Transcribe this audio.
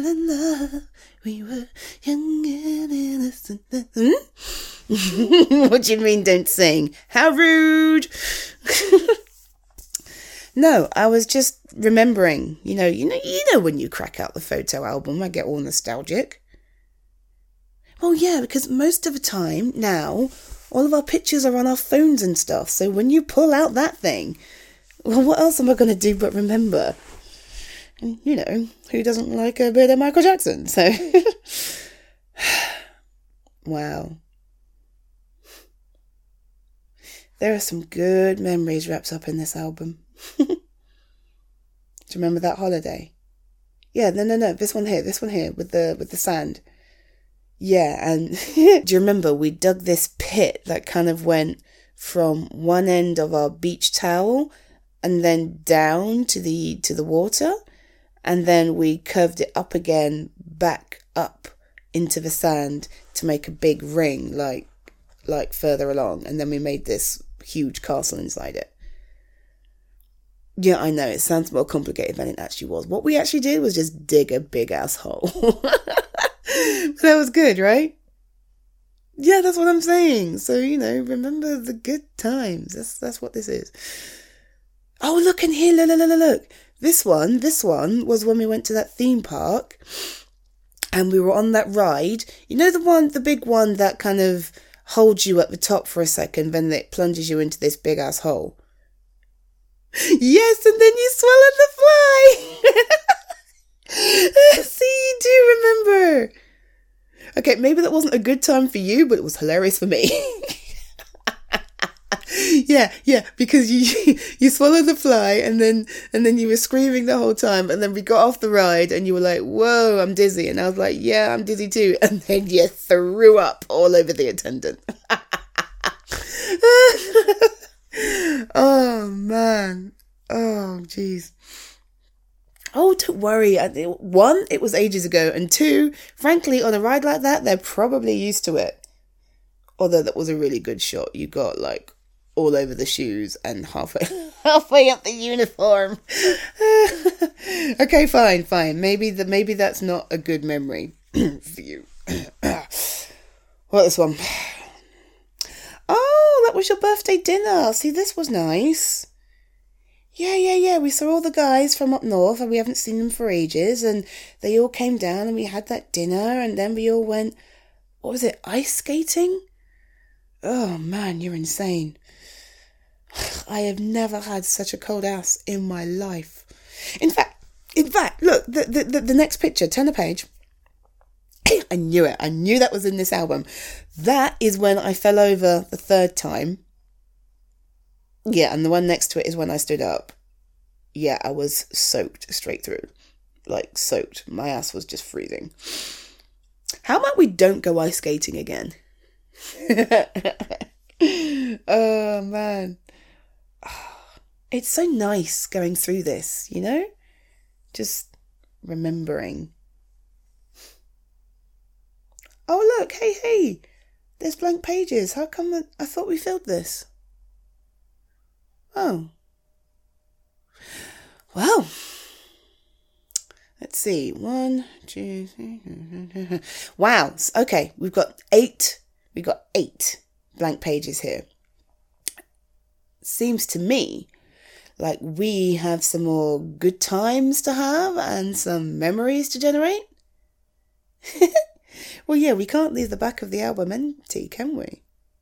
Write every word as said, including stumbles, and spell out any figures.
fell in love. We were young and innocent. Hmm? What do you mean don't sing? How rude. No, I was just remembering, you know, you know, you know when you crack out the photo album, I get all nostalgic. Well, yeah, because most of the time now, all of our pictures are on our phones and stuff. So when you pull out that thing, well, what else am I going to do but remember? And, you know, who doesn't like a bit of Michael Jackson? So, wow. There are some good memories wrapped up in this album. Do you remember that holiday? Yeah, no, no, no. This one here, this one here with the with the sand. Yeah, and do you remember we dug this pit that kind of went from one end of our beach towel and then down to the to the water, and then we curved it up again, back up into the sand to make a big ring, like like further along, and then we made this huge castle inside it. Yeah, I know, it sounds more complicated than it actually was. What we actually did was just dig a big ass hole. That was good, right? Yeah, that's what I'm saying. So, you know, remember the good times. That's that's what this is. Oh, look in here. Look, look, look, look. This one, this one was when we went to that theme park and we were on that ride. You know, the one, the big one that kind of holds you at the top for a second, then it plunges you into this big ass hole. Yes, and then you swallow the fly. See, you do remember. Okay, maybe that wasn't a good time for you, but it was hilarious for me. yeah, yeah, because you you swallowed the fly, and then and then you were screaming the whole time, and then we got off the ride, and you were like, "Whoa, I'm dizzy," and I was like, "Yeah, I'm dizzy too," and then you threw up all over the attendant. Oh man, oh jeez. Oh, don't worry. One, it was ages ago. And two, frankly, on a ride like that, they're probably used to it. Although that was a really good shot. You got like all over the shoes and halfway, halfway up the uniform. Okay, fine, fine. Maybe the, maybe that's not a good memory for you. What this one? Oh, that was your birthday dinner. See, this was nice. Yeah, yeah, yeah, we saw all the guys from up north and we haven't seen them for ages, and they all came down and we had that dinner, and then we all went, what was it, ice skating? Oh man, you're insane. I have never had such a cold ass in my life. In fact, in fact, look, the, the, the, the next picture, turn the page. I knew it, I knew that was in this album. That is when I fell over the third time. Yeah, and the one next to it is when I stood up. Yeah, I was soaked straight through. Like, soaked. My ass was just freezing. How about we don't go ice skating again? Oh, man. It's so nice going through this, you know? Just remembering. Oh, look. Hey, hey. There's blank pages. How come I thought we filled this? Oh. Well, let's see. One, two, three. Wow. Okay. We've got eight. We've got eight blank pages here. Seems to me like we have some more good times to have and some memories to generate. Well, yeah, we can't leave the back of the album empty, can we?